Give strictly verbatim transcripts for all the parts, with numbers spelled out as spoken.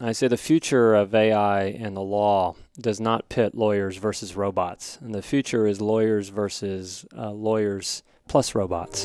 I say the future of A I and the law does not pit lawyers versus robots. And the future is lawyers versus uh, lawyers plus robots.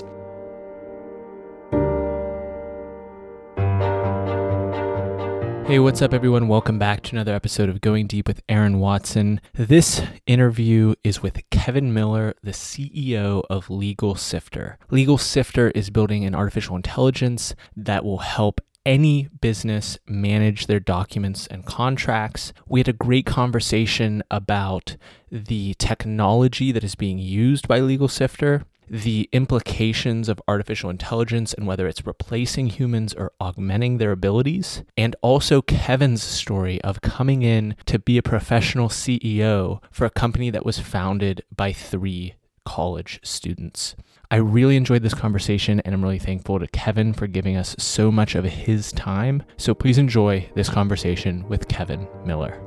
Hey, what's up, everyone? Welcome back to another episode of Going Deep with Aaron Watson. This interview is with Kevin Miller, the C E O of Legal Sifter. Legal Sifter is building an artificial intelligence that will help any business manage their documents and contracts. We had a great conversation about the technology that is being used by Legal Sifter, the implications of artificial intelligence and whether it's replacing humans or augmenting their abilities, and also Kevin's story of coming in to be a professional C E O for a company that was founded by three college students. I really enjoyed this conversation, and I'm really thankful to Kevin for giving us so much of his time. So please enjoy this conversation with Kevin Miller.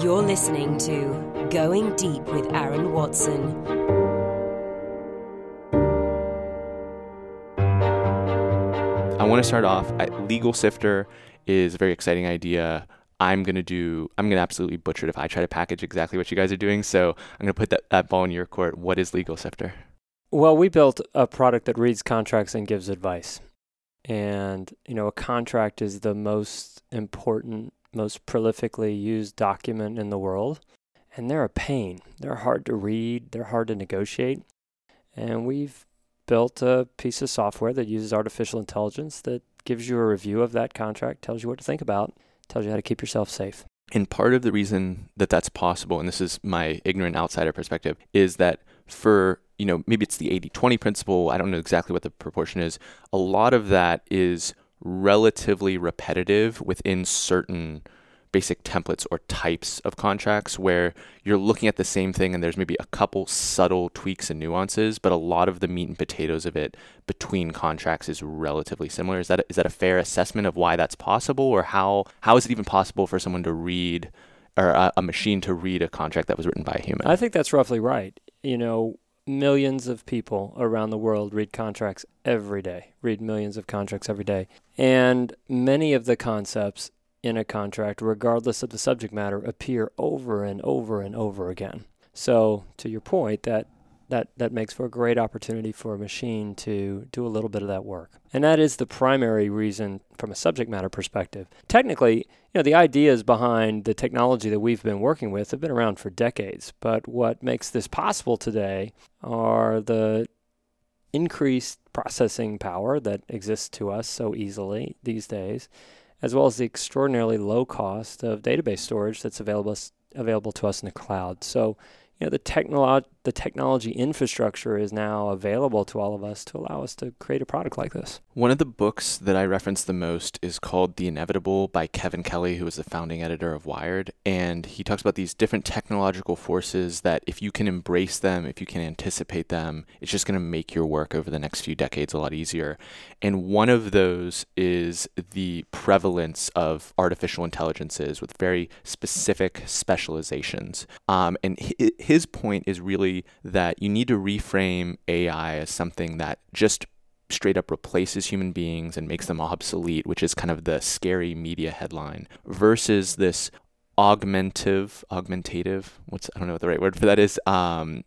You're listening to Going Deep with Aaron Watson. I want to start off at Legal Sifter is a very exciting idea. I'm going to do, I'm going to absolutely butcher it if I try to package exactly what you guys are doing. So I'm going to put that, that ball in your court. What is Legal Sifter? Well, we built a product that reads contracts and gives advice. And, you know, a contract is the most important, most prolifically used document in the world, and they're a pain. They're hard to read, they're hard to negotiate, and we've built a piece of software that uses artificial intelligence that gives you a review of that contract, tells you what to think about, tells you how to keep yourself safe. And part of the reason that that's possible, and this is my ignorant outsider perspective, is that for, you know, maybe it's the eighty twenty principle, I don't know exactly what the proportion is, a lot of that is relatively repetitive within certain basic templates or types of contracts where you're looking at the same thing and there's maybe a couple subtle tweaks and nuances, but a lot of the meat and potatoes of it between contracts is relatively similar. Is that is that a fair assessment of why that's possible, or how how is it even possible for someone to read or a, a machine to read a contract that was written by a human? I think that's roughly right. You know, millions of people around the world read contracts every day, read millions of contracts every day. And many of the concepts in a contract, regardless of the subject matter, appear over and over and over again. So to your point, that that, that makes for a great opportunity for a machine to do a little bit of that work. And that is the primary reason from a subject matter perspective. Technically, you know, the ideas behind the technology that we've been working with have been around for decades. But what makes this possible today are the increased processing power that exists to us so easily these days, as well as the extraordinarily low cost of database storage that's available available to us in the cloud. So, you know, the technolo- the technology infrastructure is now available to all of us to allow us to create a product like this. One of the books that I reference the most is called The Inevitable by Kevin Kelly, who is the founding editor of Wired. And he talks about these different technological forces that if you can embrace them, if you can anticipate them, it's just going to make your work over the next few decades a lot easier. And one of those is the prevalence of artificial intelligences with very specific specializations. Um, and hi- His point is really that you need to reframe A I as something that just straight up replaces human beings and makes them obsolete, which is kind of the scary media headline, versus this augmentative, augmentative, what's, I don't know what the right word for that is, um,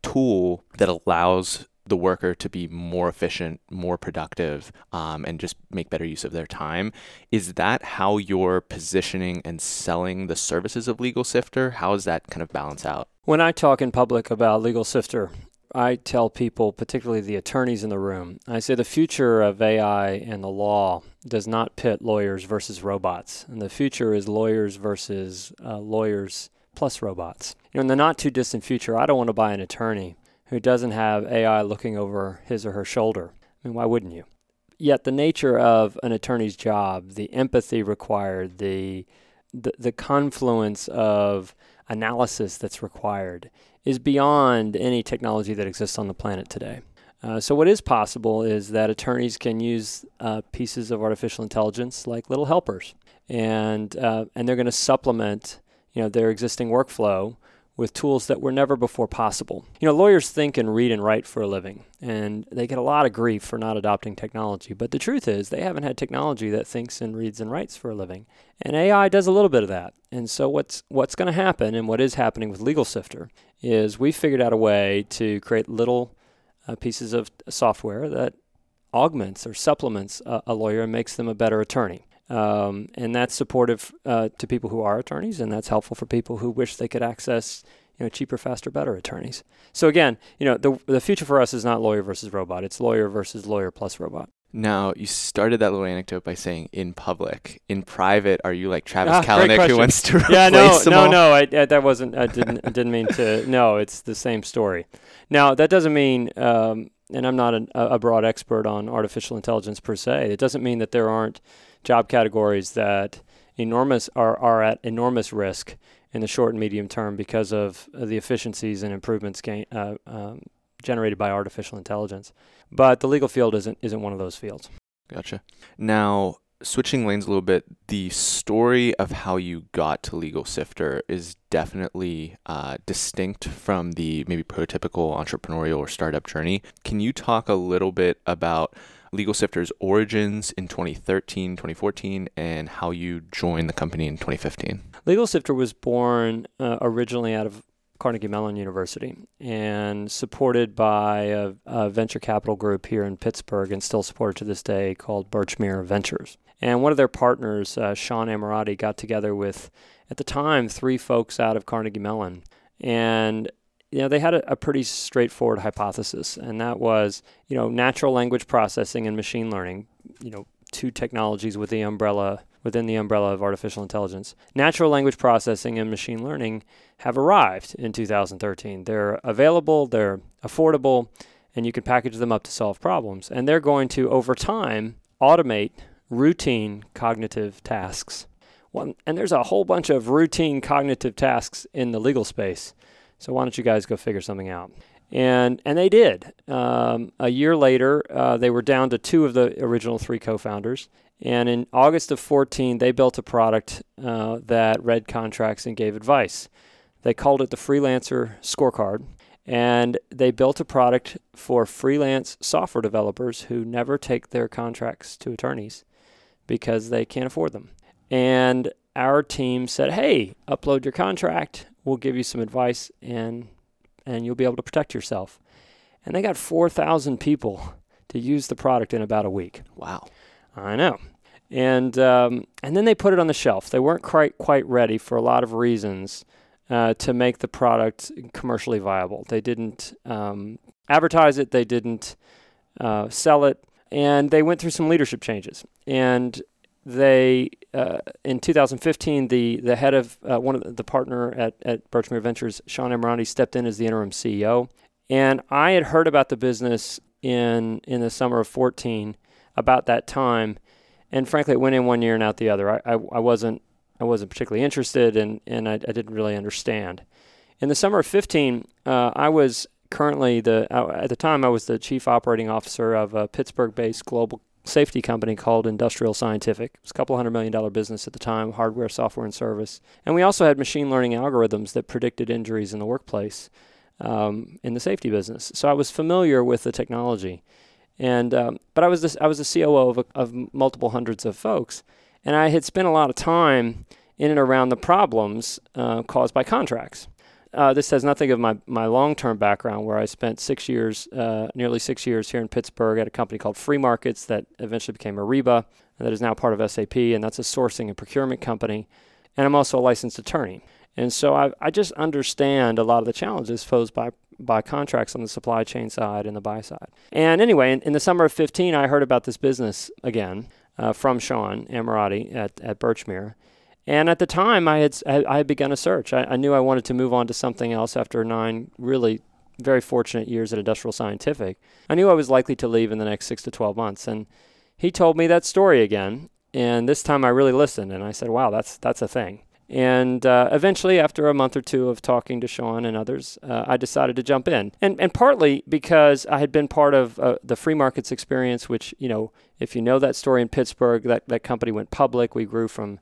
tool that allows the worker to be more efficient, more productive, um, and just make better use of their time. Is that how you're positioning and selling the services of Legal Sifter? How does that kind of balance out? When I talk in public about Legal Sifter, I tell people, particularly the attorneys in the room, I say the future of A I and the law does not pit lawyers versus robots. And the future is lawyers versus uh, lawyers plus robots. You know, in the not too distant future, I don't want to buy an attorney who doesn't have A I looking over his or her shoulder. I mean, why wouldn't you? Yet the nature of an attorney's job, the empathy required, the the, the confluence of analysis that's required is beyond any technology that exists on the planet today. Uh, so what is possible is that attorneys can use uh, pieces of artificial intelligence like little helpers, and uh, and they're going to supplement, you know, their existing workflow with tools that were never before possible. You know, lawyers think and read and write for a living, and they get a lot of grief for not adopting technology. But the truth is, they haven't had technology that thinks and reads and writes for a living. And A I does a little bit of that. And so what's what's going to happen, and what is happening with Legal Sifter, is we figured out a way to create little uh, pieces of software that augments or supplements a, a lawyer and makes them a better attorney. Um, and that's supportive uh, to people who are attorneys, and that's helpful for people who wish they could access, you know, cheaper, faster, better attorneys. So again, you know, the the future for us is not lawyer versus robot; it's lawyer versus lawyer plus robot. Now, you started that little anecdote by saying in public. In private, are you like Travis ah, Kalanick who wants to yeah, replace no, them no, all? No, no, no. That wasn't. I didn't. I didn't mean to. No, it's the same story. Now, that doesn't mean. Um, and I'm not an, a broad expert on artificial intelligence per se. It doesn't mean that there aren't job categories that enormous are, are at enormous risk in the short and medium term because of the efficiencies and improvements gain, uh, um, generated by artificial intelligence. But the legal field isn't isn't one of those fields. Gotcha. Now, switching lanes a little bit, the story of how you got to Legal Sifter is definitely uh, distinct from the maybe prototypical entrepreneurial or startup journey. Can you talk a little bit about Legal Sifter's origins in twenty thirteen, twenty fourteen, and how you joined the company in twenty fifteen. Legal Sifter was born uh, originally out of Carnegie Mellon University and supported by a, a venture capital group here in Pittsburgh and still supported to this day called Birchmere Ventures. And one of their partners, uh, Sean Ammirati, got together with, at the time, three folks out of Carnegie Mellon. And you know, they had a, a pretty straightforward hypothesis, and that was, you know, natural language processing and machine learning, you know, two technologies with the umbrella, within the umbrella of artificial intelligence. Natural language processing and machine learning have arrived in two thousand thirteen. They're available, they're affordable, and you can package them up to solve problems. And they're going to, over time, automate routine cognitive tasks. Well, and there's a whole bunch of routine cognitive tasks in the legal space. So why don't you guys go figure something out? And and they did. Um, a year later, uh, they were down to two of the original three co-founders. And in August of fourteen, they built a product uh, that read contracts and gave advice. They called it the Freelancer Scorecard. And they built a product for freelance software developers who never take their contracts to attorneys because they can't afford them. And our team said, hey, upload your contract. We'll give you some advice, and and you'll be able to protect yourself. And they got four thousand people to use the product in about a week. Wow. I know. And um, and then they put it on the shelf. They weren't quite, quite ready for a lot of reasons uh, to make the product commercially viable. They didn't um, advertise it. They didn't uh, sell it. And they went through some leadership changes. And They uh, in two thousand fifteen, the the head of uh, one of the partner at, at Birchmere Ventures, Sean Ammirati, stepped in as the interim C E O. And I had heard about the business in in the summer of fourteen, about that time, and frankly, it went in one year and out the other. I I, I wasn't I wasn't particularly interested, and and I, I didn't really understand. In the summer of fifteen, uh, I was currently the uh, at the time I was the chief operating officer of a Pittsburgh-based global safety company called Industrial Scientific. It was a couple hundred million dollar business at the time, hardware, software, and service. And we also had machine learning algorithms that predicted injuries in the workplace um, in the safety business. So I was familiar with the technology. And um, but I was this, I was the C O O of, a, of multiple hundreds of folks, and I had spent a lot of time in and around the problems uh, caused by contracts. Uh, this has nothing of my, my long-term background where I spent six years, uh, nearly six years here in Pittsburgh at a company called Free Markets that eventually became Ariba, that is now part of S A P, and that's a sourcing and procurement company. And I'm also a licensed attorney. And so I I just understand a lot of the challenges posed by, by contracts on the supply chain side and the buy side. And anyway, in, in the summer of fifteen, I heard about this business again uh, from Sean Ammirati at, at Birchmere. And at the time, I had I had begun a search. I, I knew I wanted to move on to something else after nine really very fortunate years at Industrial Scientific. I knew I was likely to leave in the next six to twelve months. And he told me that story again. And this time I really listened. And I said, wow, that's that's a thing. And uh, eventually, after a month or two of talking to Sean and others, uh, I decided to jump in. And and partly because I had been part of uh, the Free Markets experience, which, you know, if you know that story in Pittsburgh, that, that company went public. We grew from...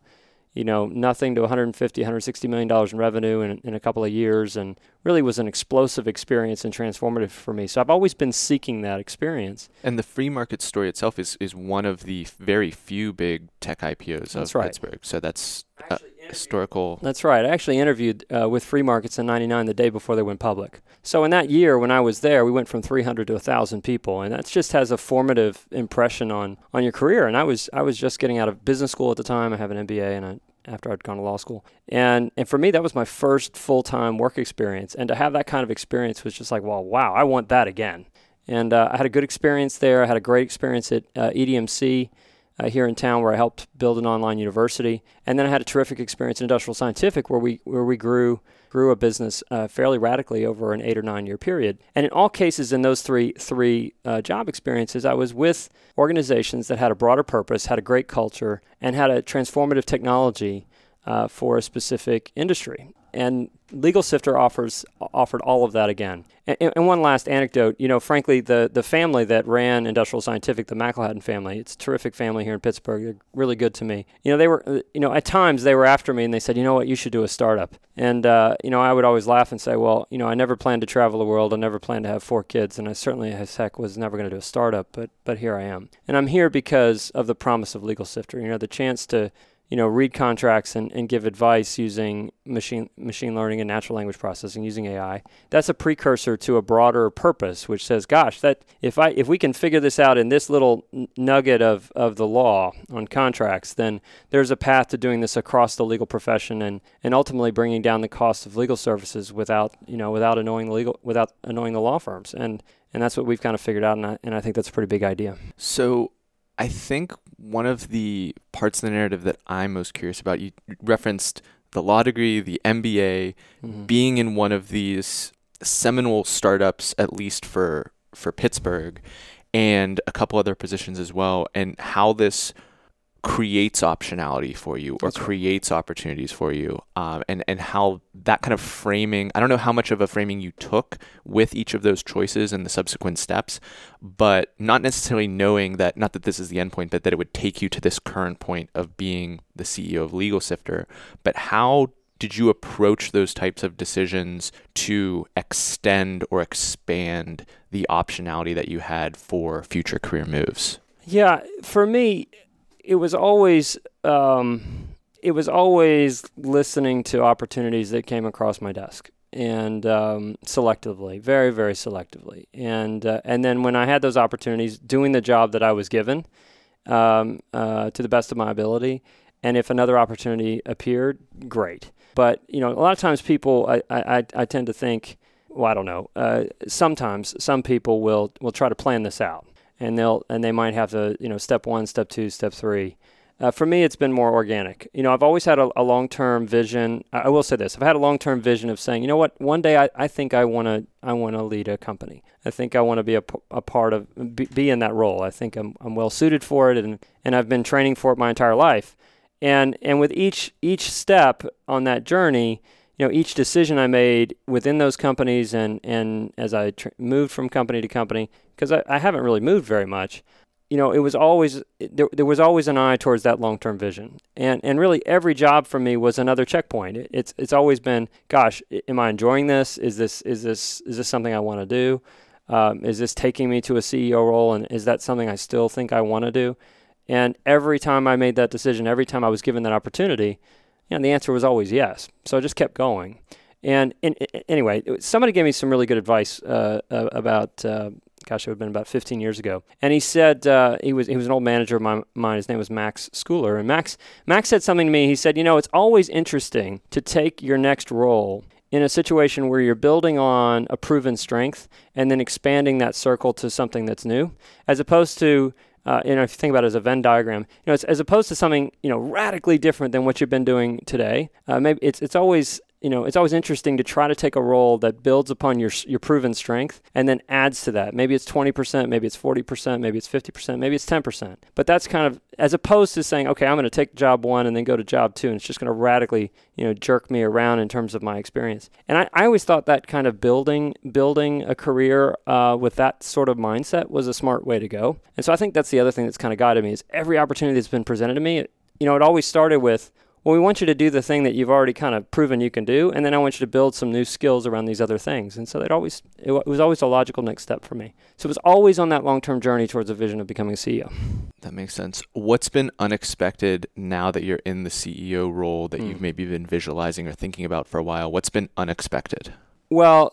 you know, nothing to one hundred fifty, one hundred sixty million dollars in revenue in, in a couple of years, and really was an explosive experience and transformative for me. So I've always been seeking that experience. And the free market story itself is, is one of the very few big tech I P Os that's of right. Pittsburgh. So that's uh, historical. That's right. I actually interviewed uh, with Free Markets in ninety-nine the day before they went public. So in that year when I was there, we went from three hundred to one thousand people, and that just has a formative impression on, on your career. And I was I was just getting out of business school at the time. I have an M B A and a after I'd gone to law school. And and for me, that was my first full-time work experience. And to have that kind of experience was just like, well, wow, I want that again. And uh, I had a good experience there. I had a great experience at uh, E D M C uh, here in town, where I helped build an online university. And then I had a terrific experience in Industrial Scientific, where we where we grew grew a business uh, fairly radically over an eight or nine year period. And in all cases in those three three uh, job experiences, I was with organizations that had a broader purpose, had a great culture, and had a transformative technology uh, for a specific industry. And Legal Sifter offers offered all of that again. And, and one last anecdote, you know, frankly, the, the family that ran Industrial Scientific, the McElhatton family, it's a terrific family here in Pittsburgh. They're really good to me. You know, they were, you know, at times they were after me and they said, you know what, you should do a startup. And, uh, you know, I would always laugh and say, well, you know, I never planned to travel the world. I never planned to have four kids. And I certainly as heck was never going to do a startup, but, but here I am. And I'm here because of the promise of Legal Sifter, you know, the chance to, you know, read contracts and, and give advice using machine machine learning and natural language processing, using A I. That's a precursor to a broader purpose, which says, gosh, that if I if we can figure this out in this little nugget of, of the law on contracts, then there's a path to doing this across the legal profession and, and ultimately bringing down the cost of legal services without, you know, without annoying the legal without annoying the law firms. And and that's what we've kind of figured out, and I, and I think that's a pretty big idea. So I think one of the parts of the narrative that I'm most curious about, you referenced the law degree, the M B A, mm-hmm. being in one of these seminal startups, at least for, for Pittsburgh, and a couple other positions as well, and how this creates optionality for you or That's creates right. opportunities for you, um, and, and how that kind of framing, I don't know how much of a framing you took with each of those choices and the subsequent steps, but not necessarily knowing that, not that this is the end point, but that it would take you to this current point of being the C E O of Legal Sifter. But how did you approach those types of decisions to extend or expand the optionality that you had for future career moves? Yeah, for me, It was always um, it was always listening to opportunities that came across my desk, and um, selectively, very, very selectively. And uh, and then when I had those opportunities, doing the job that I was given um, uh, to the best of my ability. And if another opportunity appeared, great. But you know, a lot of times people, I I, I tend to think, well, I don't know. Uh, sometimes some people will will try to plan this out. And they'll and they might have to, you know, step one, step two, step three. Uh, for me, it's been more organic. You know, I've always had a, a long-term vision. I will say this: I've had a long-term vision of saying, you know what, one day I, I think I want to I want to lead a company. I think I want to be a, a part of be, be in that role. I think I'm I'm well suited for it, and, and I've been training for it my entire life. And and with each each step on that journey, you know, each decision I made within those companies and, and as I tr- moved from company to company, because I, I haven't really moved very much, you know, it was always, it, there, there was always an eye towards that long-term vision. And and really every job for me was another checkpoint. It, it's it's always been, gosh, am I enjoying this? Is this is this, is this something I want to do? Um, is this taking me to a C E O role? And is that something I still think I want to do? And every time I made that decision, every time I was given that opportunity, and the answer was always yes. So I just kept going. And, and, and anyway, it, somebody gave me some really good advice uh, uh, about, uh, gosh, it would have been about fifteen years ago. And he said, uh, he was he was an old manager of my, mine. His name was Max Schooler. And Max Max said something to me. He said, you know, it's always interesting to take your next role in a situation where you're building on a proven strength and then expanding that circle to something that's new, as opposed to, Uh, you know, if you think about it as a Venn diagram, you know, it's, as opposed to something, you know, radically different than what you've been doing today. Uh, maybe it's it's always, you know, it's always interesting to try to take a role that builds upon your your proven strength and then adds to that. Maybe it's twenty percent, maybe it's forty percent, maybe it's fifty percent, maybe it's ten percent. But that's kind of, as opposed to saying, okay, I'm going to take job one and then go to job two, and it's just going to radically, you know, jerk me around in terms of my experience. And I, I always thought that kind of building building a career uh, with that sort of mindset was a smart way to go. And so I think that's the other thing that's kind of guided me, is every opportunity that's been presented to me, it, you know, it always started with, Well, we want you to do the thing that you've already kind of proven you can do, and then I want you to build some new skills around these other things. And so that always it, w- it was always a logical next step for me. So it was always on that long-term journey towards a vision of becoming a C E O. That makes sense. What's been unexpected now that you're in the C E O role that mm. you've maybe been visualizing or thinking about for a while? What's been unexpected? Well,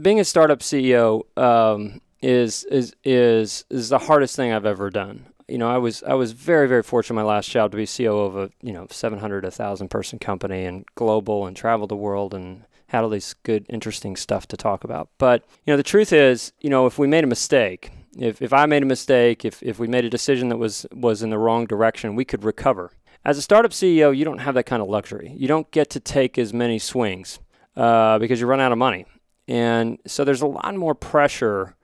being a startup C E O um, is is is is the hardest thing I've ever done. You know, I was I was very, very fortunate my last job to be C E O of a, you know, seven hundred, one thousand person company and global and traveled the world and had all these good, interesting stuff to talk about. But, you know, the truth is, you know, if we made a mistake, if if I made a mistake, if, if we made a decision that was, was in the wrong direction, we could recover. As a startup C E O, you don't have that kind of luxury. You don't get to take as many swings uh, because you run out of money. And so there's a lot more pressure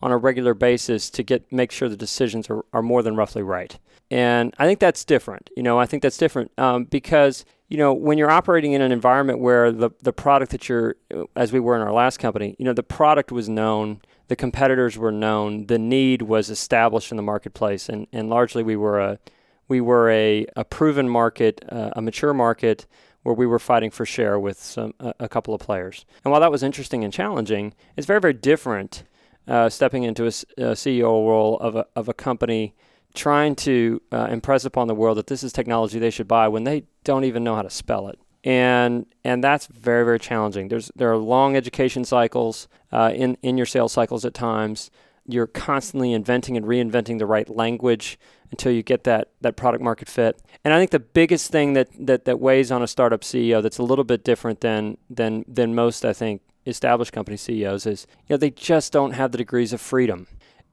on a regular basis to get make sure the decisions are, are more than roughly right. And I think that's different. You know, I think that's different um, because, you know, when you're operating in an environment where the, the product that you're, as we were in our last company, you know, the product was known, the competitors were known, the need was established in the marketplace. And, and largely we were a, we were a, a proven market, uh, a mature market, where we were fighting for share with some a, a couple of players. And while that was interesting and challenging, it's very, very different Uh, stepping into a, a C E O role of a of a company, trying to uh, impress upon the world that this is technology they should buy when they don't even know how to spell it, and and that's very, very challenging. There's there are long education cycles uh, in in your sales cycles at times. You're constantly inventing and reinventing the right language until you get that that product market fit. And I think the biggest thing that that that weighs on a startup C E O that's a little bit different than than than most, I think, established company C E Os is, you know, they just don't have the degrees of freedom,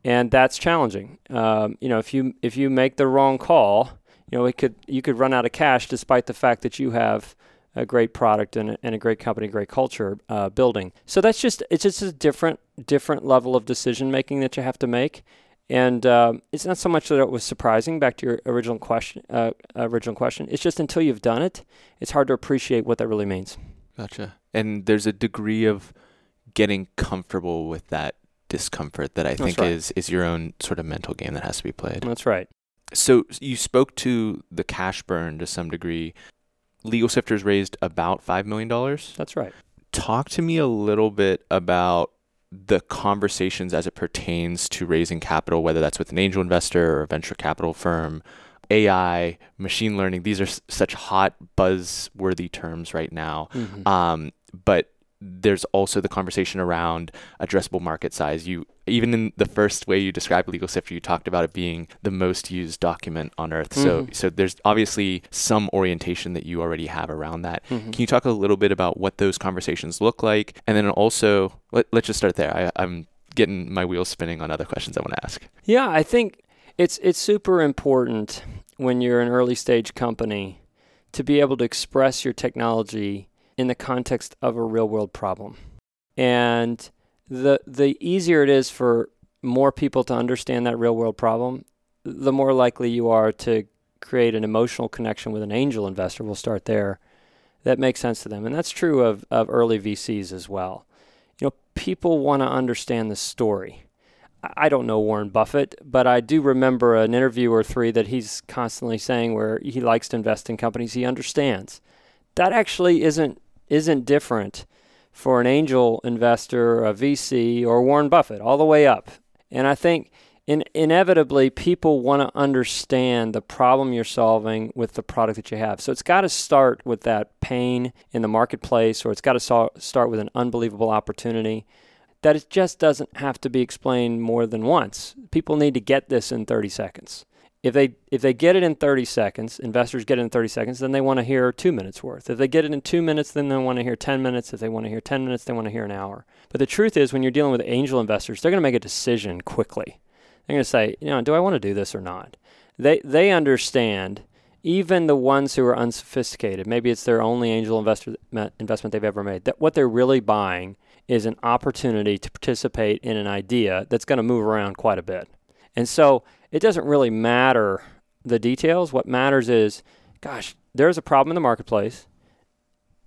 and that's challenging. Um, you know, if you if you make the wrong call, you know, it could you could run out of cash, despite the fact that you have a great product and a, and a great company, great culture uh, building. So that's just it's just a different different level of decision making that you have to make, and um, it's not so much that it was surprising. Back to your original question, uh, original question, it's just until you've done it, it's hard to appreciate what that really means. Gotcha. And there's a degree of getting comfortable with that discomfort that I That's think right. is, is your own sort of mental game that has to be played. That's right. So you spoke to the cash burn to some degree. Legal Sifter's raised about five million dollars. That's right. Talk to me a little bit about the conversations as it pertains to raising capital, whether that's with an angel investor or a venture capital firm. A I, machine learning, these are s- such hot buzzworthy terms right now. Mm-hmm. Um, but there's also the conversation around addressable market size. You even in the first way you described Legal Sifter, you talked about it being the most used document on earth. Mm-hmm. So so there's obviously some orientation that you already have around that. Mm-hmm. Can you talk a little bit about what those conversations look like? And then also, let, let's just start there. I, I'm getting my wheels spinning on other questions I want to ask. Yeah, I think It's it's super important when you're an early stage company to be able to express your technology in the context of a real world problem. And the the easier it is for more people to understand that real world problem, the more likely you are to create an emotional connection with an angel investor. We'll start there. That makes sense to them. And that's true of, of early V Cs as well. You know, people want to understand the story. I don't know Warren Buffett, but I do remember an interview or three that he's constantly saying where he likes to invest in companies he understands. That actually isn't isn't different for an angel investor, a V C, or Warren Buffett, all the way up. And I think in, inevitably people want to understand the problem you're solving with the product that you have. So it's got to start with that pain in the marketplace, or it's got to so- start with an unbelievable opportunity. That it just doesn't have to be explained more than once. People need to get this in thirty seconds. If they if they get it in thirty seconds, investors get it in thirty seconds, then they want to hear two minutes worth. If they get it in two minutes, then they want to hear ten minutes. If they want to hear ten minutes, they want to hear an hour. But the truth is, when you're dealing with angel investors, they're going to make a decision quickly. They're going to say, you know, do I want to do this or not? They they understand, even the ones who are unsophisticated, maybe it's their only angel investor investment they've ever made, that what they're really buying is an opportunity to participate in an idea that's going to move around quite a bit. And so it doesn't really matter the details. What matters is, gosh, there's a problem in the marketplace.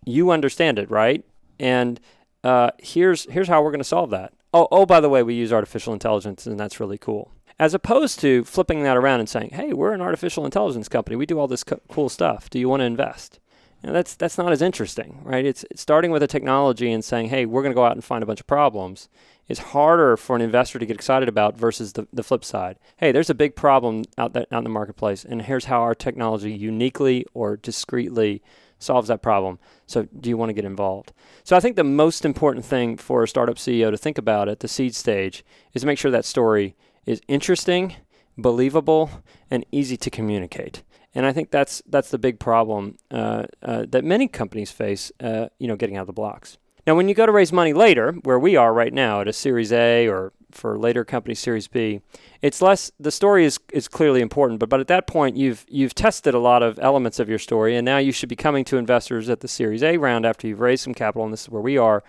You understand it, right? And uh, here's here's how we're going to solve that. Oh, oh, by the way, we use artificial intelligence, and that's really cool. As opposed to flipping that around and saying, hey, we're an artificial intelligence company. We do all this co- cool stuff. Do you want to invest? you know, that's that's not as interesting, right? It's, it's starting with a technology and saying, hey, we're going to go out and find a bunch of problems. It's harder for an investor to get excited about versus the, the flip side. Hey, there's a big problem out, that, out in the marketplace, and here's how our technology uniquely or discreetly solves that problem. So do you want to get involved? So I think the most important thing for a startup C E O to think about at the seed stage is to make sure that story is interesting, believable, and easy to communicate. And I think that's that's the big problem uh, uh, that many companies face, uh, you know, getting out of the blocks. Now, when you go to raise money later, where we are right now at a Series A or for later company Series B, it's less. The story is, is clearly important, but but at that point you've you've tested a lot of elements of your story, and now you should be coming to investors at the Series A round after you've raised some capital, and this is where we are.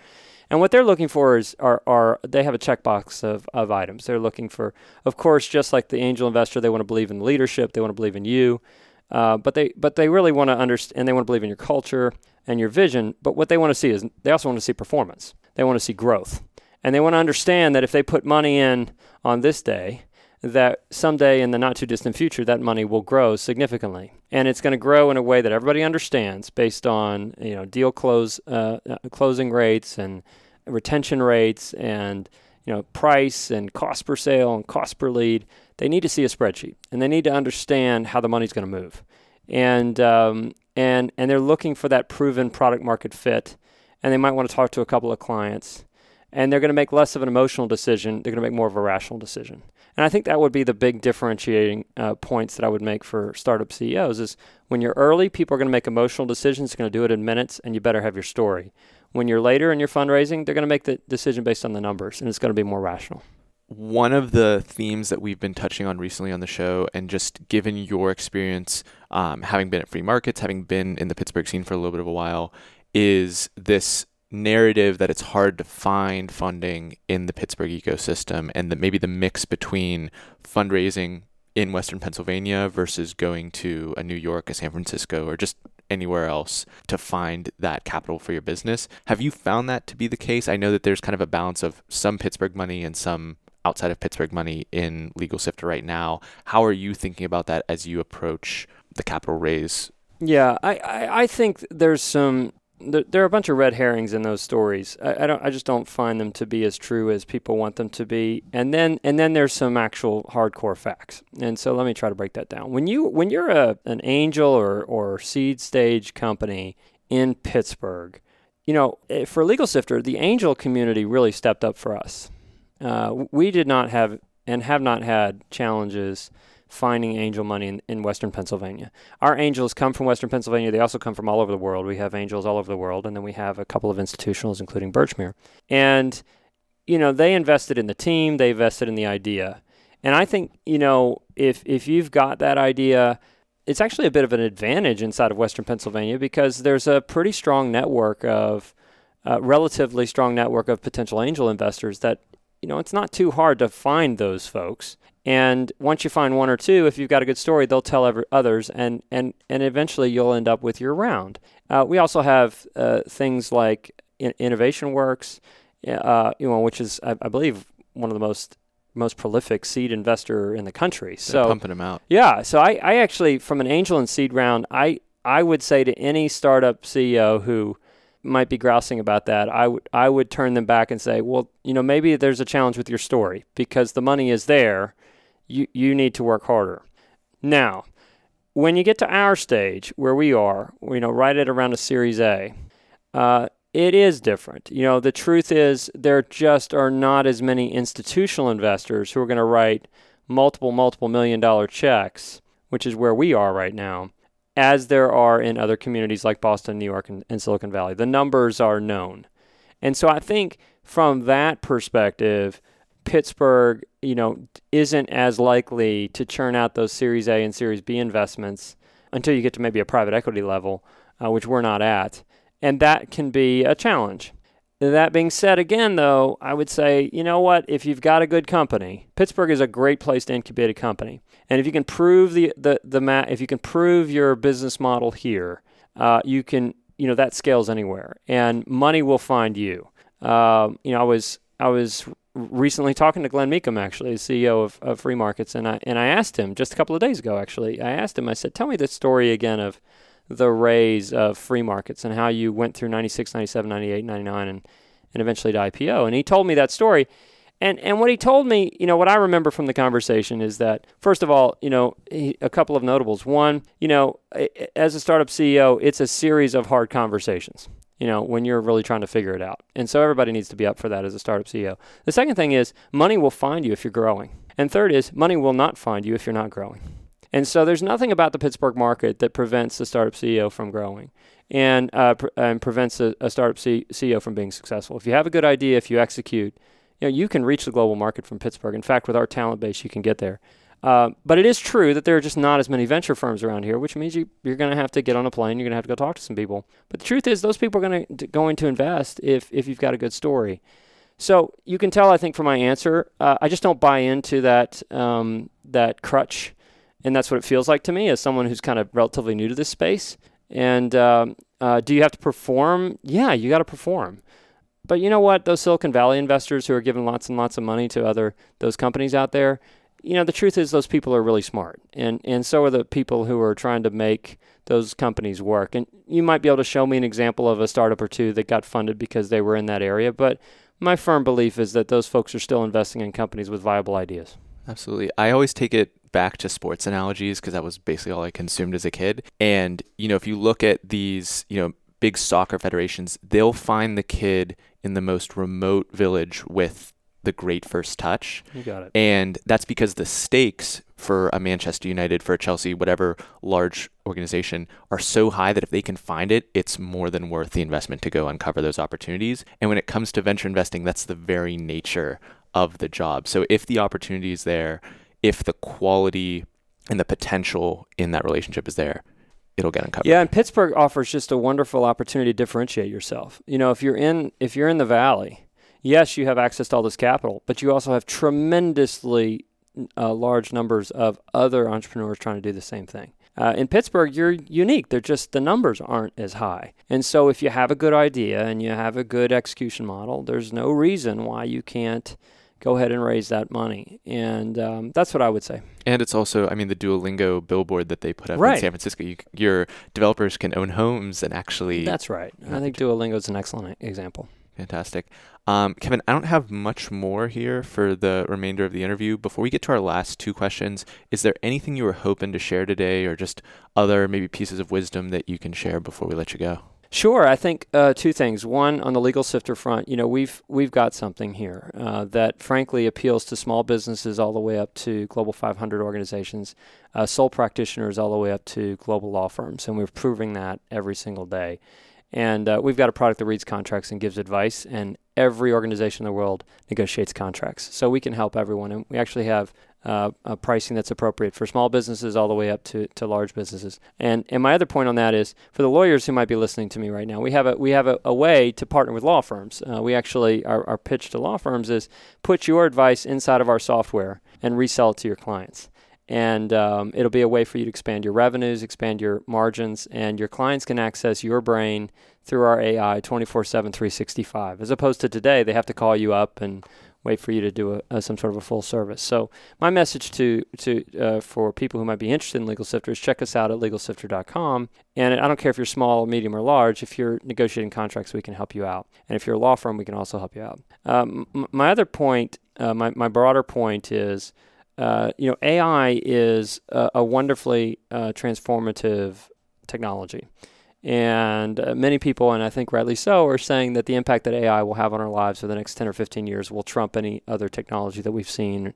And what they're looking for is are are they have a checkbox of, of items. They're looking for, of course, just like the angel investor, they want to believe in leadership, they want to believe in you. Uh, but they but they really want to understand, and they want to believe in your culture and your vision. But what they want to see is they also want to see performance. They want to see growth. And they want to understand that if they put money in on this day, that someday in the not too distant future, that money will grow significantly. And it's going to grow in a way that everybody understands based on, you know, deal close, uh, closing rates and retention rates and, you know, price and cost per sale and cost per lead. They need to see a spreadsheet, and they need to understand how the money's going to move. And um, and and they're looking for that proven product market fit, and they might want to talk to a couple of clients, and they're going to make less of an emotional decision. They're going to make more of a rational decision. And I think that would be the big differentiating uh, points that I would make for startup C E Os is when you're early, people are going to make emotional decisions. They're going to do it in minutes, and you better have your story. When you're later and you're fundraising, they're going to make the decision based on the numbers, and it's going to be more rational. One of the themes that we've been touching on recently on the show, and just given your experience, um, having been at Free Markets, having been in the Pittsburgh scene for a little bit of a while, is this narrative that it's hard to find funding in the Pittsburgh ecosystem, and that maybe the mix between fundraising in Western Pennsylvania versus going to a New York, a San Francisco, or just anywhere else to find that capital for your business. Have you found that to be the case? I know that there's kind of a balance of some Pittsburgh money and some outside of Pittsburgh money in Legal Sifter right now. How are you thinking about that as you approach the capital raise? Yeah, I, I, I think there's some, there, there are a bunch of red herrings in those stories. I, I don't, I just don't find them to be as true as people want them to be. And then, and then there's some actual hardcore facts. And so let me try to break that down. When you, when you're a, an angel or, or seed stage company in Pittsburgh, you know, for Legal Sifter, the angel community really stepped up for us. Uh, we did not have and have not had challenges finding angel money in, in Western Pennsylvania. Our angels come from Western Pennsylvania. They also come from all over the world. We have angels all over the world, and then we have a couple of institutionals, including Birchmere. And, you know, they invested in the team. They invested in the idea. And I think, you know, if if you've got that idea, it's actually a bit of an advantage inside of Western Pennsylvania because there's a pretty strong network of, uh, relatively strong network of potential angel investors that, you know, it's not too hard to find those folks. And once you find one or two, if you've got a good story, they'll tell every, others, and, and, and eventually you'll end up with your round. Uh, we also have uh, things like in- Innovation Works, uh, you know, which is, I, I believe, one of the most most prolific seed investor in the country. So they're pumping them out. Yeah. So I, I actually, from an angel and seed round, I, I would say to any startup C E O who might be grousing about that, I would I would turn them back and say, well, you know, maybe there's a challenge with your story because the money is there. You you need to work harder. Now, when you get to our stage where we are, you know, right at around a Series A, uh, it is different. You know, the truth is there just are not as many institutional investors who are going to write multiple, multiple million dollar checks, which is where we are right now, as there are in other communities like Boston, New York, and, and Silicon Valley. The numbers are known. And so I think from that perspective, Pittsburgh, you know, isn't as likely to churn out those Series A and Series B investments until you get to maybe a private equity level, uh, which we're not at. And that can be a challenge. That being said, again, though, I would say, you know what, if you've got a good company, Pittsburgh is a great place to incubate a company. And if you can prove the the the ma- if you can prove your business model here, uh, you can, you know, that scales anywhere, and money will find you. Um, you know, I was I was recently talking to Glenn Meekham, actually, the C E O of, of Free Markets, and I and I asked him just a couple of days ago, actually, I asked him, I said, tell me the story again of the raise of Free Markets and how you went through ninety-six, ninety-seven, ninety-eight, ninety-nine, and, and eventually to I P O. And he told me that story. And and what he told me, you know, what I remember from the conversation is that, first of all, you know, he, a couple of notables. One, you know, as a startup C E O, it's a series of hard conversations, you know, when you're really trying to figure it out. And so everybody needs to be up for that as a startup C E O. The second thing is money will find you if you're growing. And third is money will not find you if you're not growing. And so there's nothing about the Pittsburgh market that prevents the startup C E O from growing and uh, pre- and prevents a, a startup C- CEO from being successful. If you have a good idea, if you execute, you know, you can reach the global market from Pittsburgh. In fact, with our talent base, you can get there. Uh, but it is true that there are just not as many venture firms around here, which means you, you're going to have to get on a plane. You're going to have to go talk to some people. But the truth is those people are going to going to invest if, if you've got a good story. So you can tell, I think, from my answer, uh, I just don't buy into that um, that crutch. And that's what it feels like to me as someone who's kind of relatively new to this space. And um, uh, do you have to perform? Yeah, you got to perform. But you know what? Those Silicon Valley investors who are giving lots and lots of money to other those companies out there, you know, the truth is those people are really smart. And and so are the people who are trying to make those companies work. And you might be able to show me an example of a startup or two that got funded because they were in that area. But my firm belief is that those folks are still investing in companies with viable ideas. Absolutely. I always take it back to sports analogies because that was basically all I consumed as a kid. And, you know, if you look at these, you know, big soccer federations, they'll find the kid in the most remote village with the great first touch. You got it. And that's because the stakes for a Manchester United, for a Chelsea, whatever large organization are so high that if they can find it, it's more than worth the investment to go uncover those opportunities. And when it comes to venture investing, that's the very nature of the job. So if the opportunity is there, if the quality and the potential in that relationship is there, it'll get uncovered. Yeah, and Pittsburgh offers just a wonderful opportunity to differentiate yourself. You know, if you're in if you're in the Valley, yes, you have access to all this capital, but you also have tremendously uh, large numbers of other entrepreneurs trying to do the same thing. Uh, in Pittsburgh, you're unique. They're just the numbers aren't as high. And so if you have a good idea and you have a good execution model, there's no reason why you can't go ahead and raise that money. And um, that's what I would say. And it's also, I mean, the Duolingo billboard that they put up right in San Francisco, you, your developers can own homes and actually... That's right. I think Duolingo is an excellent example. Fantastic. Um, Kevin, I don't have much more here for the remainder of the interview. Before we get to our last two questions, is there anything you were hoping to share today or just other maybe pieces of wisdom that you can share before we let you go? Sure. I think uh, two things. One, on the Legal Sifter front, you know, we've we've got something here uh, that frankly appeals to small businesses all the way up to global five hundred organizations, uh, sole practitioners all the way up to global law firms, and we're proving that every single day. And uh, we've got a product that reads contracts and gives advice, and every organization in the world negotiates contracts. So we can help everyone, and we actually have Uh, uh, pricing that's appropriate for small businesses all the way up to, to large businesses. And and my other point on that is for the lawyers who might be listening to me right now, we have a we have a, a way to partner with law firms. Uh, we actually, our, our pitch to law firms is put your advice inside of our software and resell it to your clients. And um, it'll be a way for you to expand your revenues, expand your margins, and your clients can access your brain through our A I twenty-four seven, three sixty-five, as opposed to today, they have to call you up and wait for you to do a, a, some sort of a full service. So my message to to uh, for people who might be interested in Legal Sifter is check us out at legal sifter dot com. And I don't care if you're small, medium, or large, if you're negotiating contracts, we can help you out. And if you're a law firm, we can also help you out. Um, my other point, uh, my, my broader point is, uh, you know, A I is a, a wonderfully uh, transformative technology. And uh, many people, and I think rightly so, are saying that the impact that A I will have on our lives for the next ten or fifteen years will trump any other technology that we've seen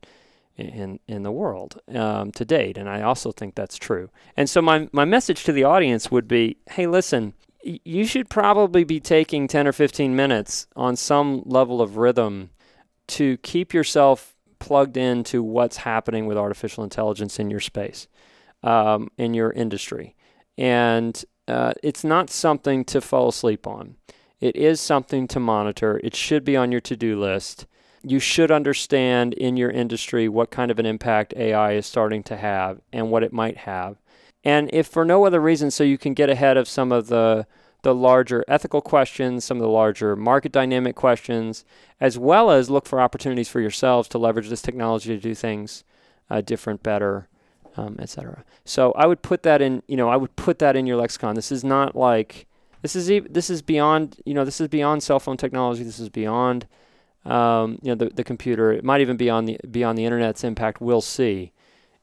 in in the world um, to date. And I also think that's true. And so my, my message to the audience would be, hey, listen, y- you should probably be taking ten or fifteen minutes on some level of rhythm to keep yourself plugged into what's happening with artificial intelligence in your space, um, in your industry. And Uh, it's not something to fall asleep on. It is something to monitor. It should be on your to-do list. You should understand in your industry what kind of an impact A I is starting to have and what it might have. And if for no other reason, so you can get ahead of some of the, the larger ethical questions, some of the larger market dynamic questions, as well as look for opportunities for yourselves to leverage this technology to do things uh, different, better, um, et cetera. So I would put that in, you know, I would put that in your lexicon. This is not like, this is, e- this is beyond, you know, this is beyond cell phone technology. This is beyond, um, you know, the, the computer. It might even be on the, beyond the internet's impact. We'll see.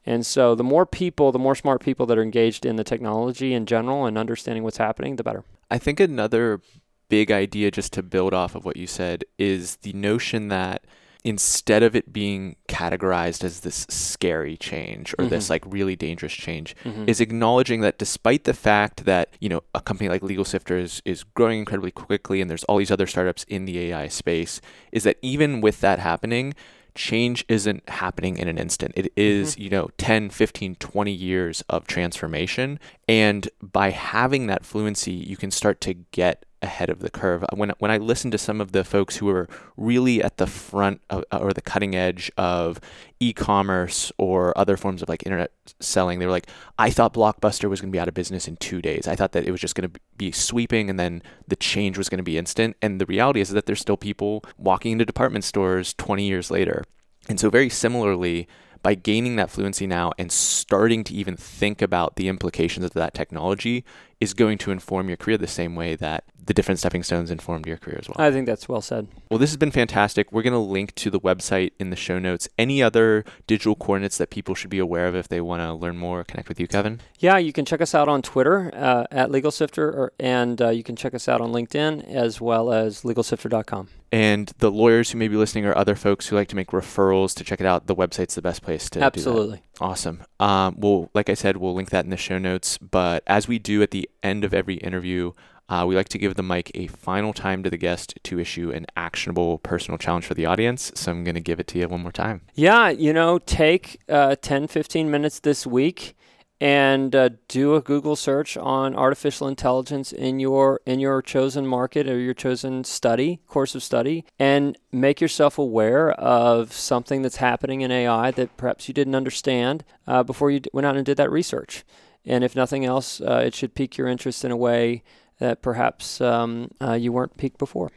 And so the more people, the more smart people that are engaged in the technology in general and understanding what's happening, the better. I think another big idea, just to build off of what you said, is the notion that instead of it being categorized as this scary change or mm-hmm. this like really dangerous change, mm-hmm. is acknowledging that despite the fact that, you know, a company like Legal Sifter is, is growing incredibly quickly and there's all these other startups in the A I space, is that even with that happening, change isn't happening in an instant. It is, mm-hmm. you know, ten, fifteen, twenty years of transformation. And by having that fluency, you can start to get ahead of the curve. When when I listen to some of the folks who are really at the front of, or the cutting edge of e-commerce or other forms of like internet selling, they were like, I thought Blockbuster was going to be out of business in two days. I thought that it was just going to be sweeping and then the change was going to be instant. And the reality is that there's still people walking into department stores twenty years later. And so very similarly, by gaining that fluency now and starting to even think about the implications of that technology is going to inform your career the same way that the different stepping stones informed your career as well. I think that's well said. Well, this has been fantastic. We're going to link to the website in the show notes. Any other digital coordinates that people should be aware of if they want to learn more or connect with you, Kevin? Yeah, you can check us out on Twitter uh, at Legal Sifter, or, and uh, you can check us out on LinkedIn as well as legal sifter dot com. And the lawyers who may be listening or other folks who like to make referrals to check it out, the website's the best place to Absolutely. Do that. Awesome. Um, well, like I said, we'll link that in the show notes. But as we do at the end of every interview, uh, we like to give the mic a final time to the guest to issue an actionable personal challenge for the audience. So I'm going to give it to you one more time. Yeah, you know, take uh, ten, fifteen minutes this week and uh, do a Google search on artificial intelligence in your in your chosen market or your chosen study, course of study, and make yourself aware of something that's happening in A I that perhaps you didn't understand uh, before you d- went out and did that research. And if nothing else, uh, it should pique your interest in a way that perhaps um, uh, you weren't piqued before.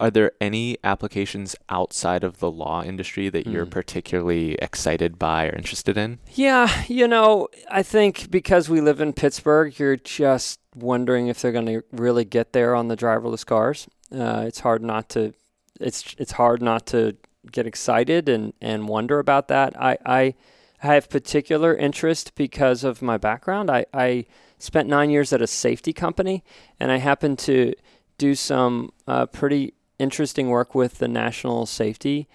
Are there any applications outside of the law industry that you're mm. particularly excited by or interested in? Yeah, you know, I think because we live in Pittsburgh, you're just wondering if they're going to really get there on the driverless cars. Uh, it's hard not to. It's it's hard not to get excited and, and wonder about that. I, I I have particular interest because of my background. I I spent nine years at a safety company, and I happened to do some uh, pretty interesting work with the National Safety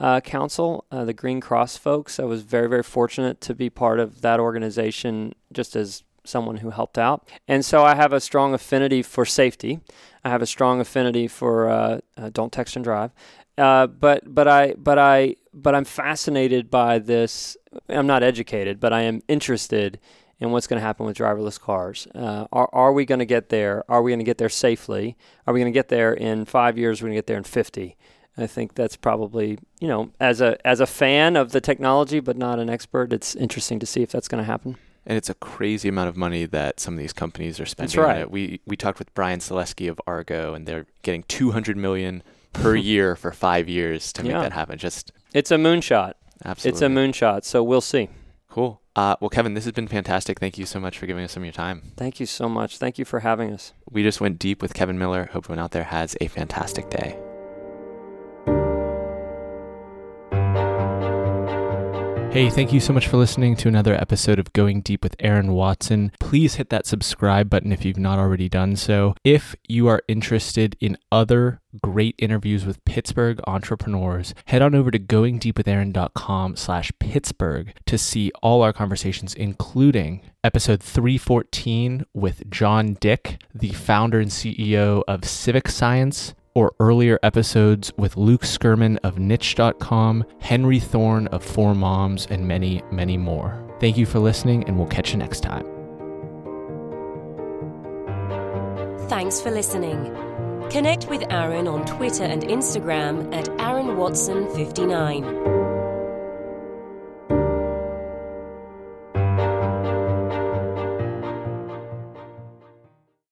uh, Council, uh, the Green Cross folks. I was very, very fortunate to be part of that organization just as someone who helped out. And so I have a strong affinity for safety. I have a strong affinity for uh, uh, don't text and drive. Uh, but but I but I but I'm fascinated by this. I'm not educated, but I am interested and what's going to happen with driverless cars. Uh, are, are we going to get there? Are we going to get there safely? Are we going to get there in five years? Are we going to get there in fifty? I think that's probably, you know, as a as a fan of the technology, but not an expert, it's interesting to see if that's going to happen. And it's a crazy amount of money that some of these companies are spending. That's right. On it. We, we talked with Brian Selesky of Argo, and they're getting two hundred million dollars per year for five years to make yeah. that happen. Just It's a moonshot. Absolutely. It's a moonshot, so we'll see. Cool. Uh, well, Kevin, this has been fantastic. Thank you so much for giving us some of your time. Thank you so much. Thank you for having us. We just went deep with Kevin Miller. Hope everyone out there has a fantastic day. Hey, thank you so much for listening to another episode of Going Deep with Aaron Watson. Please hit that subscribe button if you've not already done so. If you are interested in other great interviews with Pittsburgh entrepreneurs, head on over to going deep with aaron dot com slash Pittsburgh to see all our conversations, including episode three fourteen with John Dick, the founder and C E O of Civic Science, or earlier episodes with Luke Skirman of Niche dot com, Henry Thorne of Four Moms, and many, many more. Thank you for listening, and we'll catch you next time. Thanks for listening. Connect with Aaron on Twitter and Instagram at Aaron Watson fifty-nine.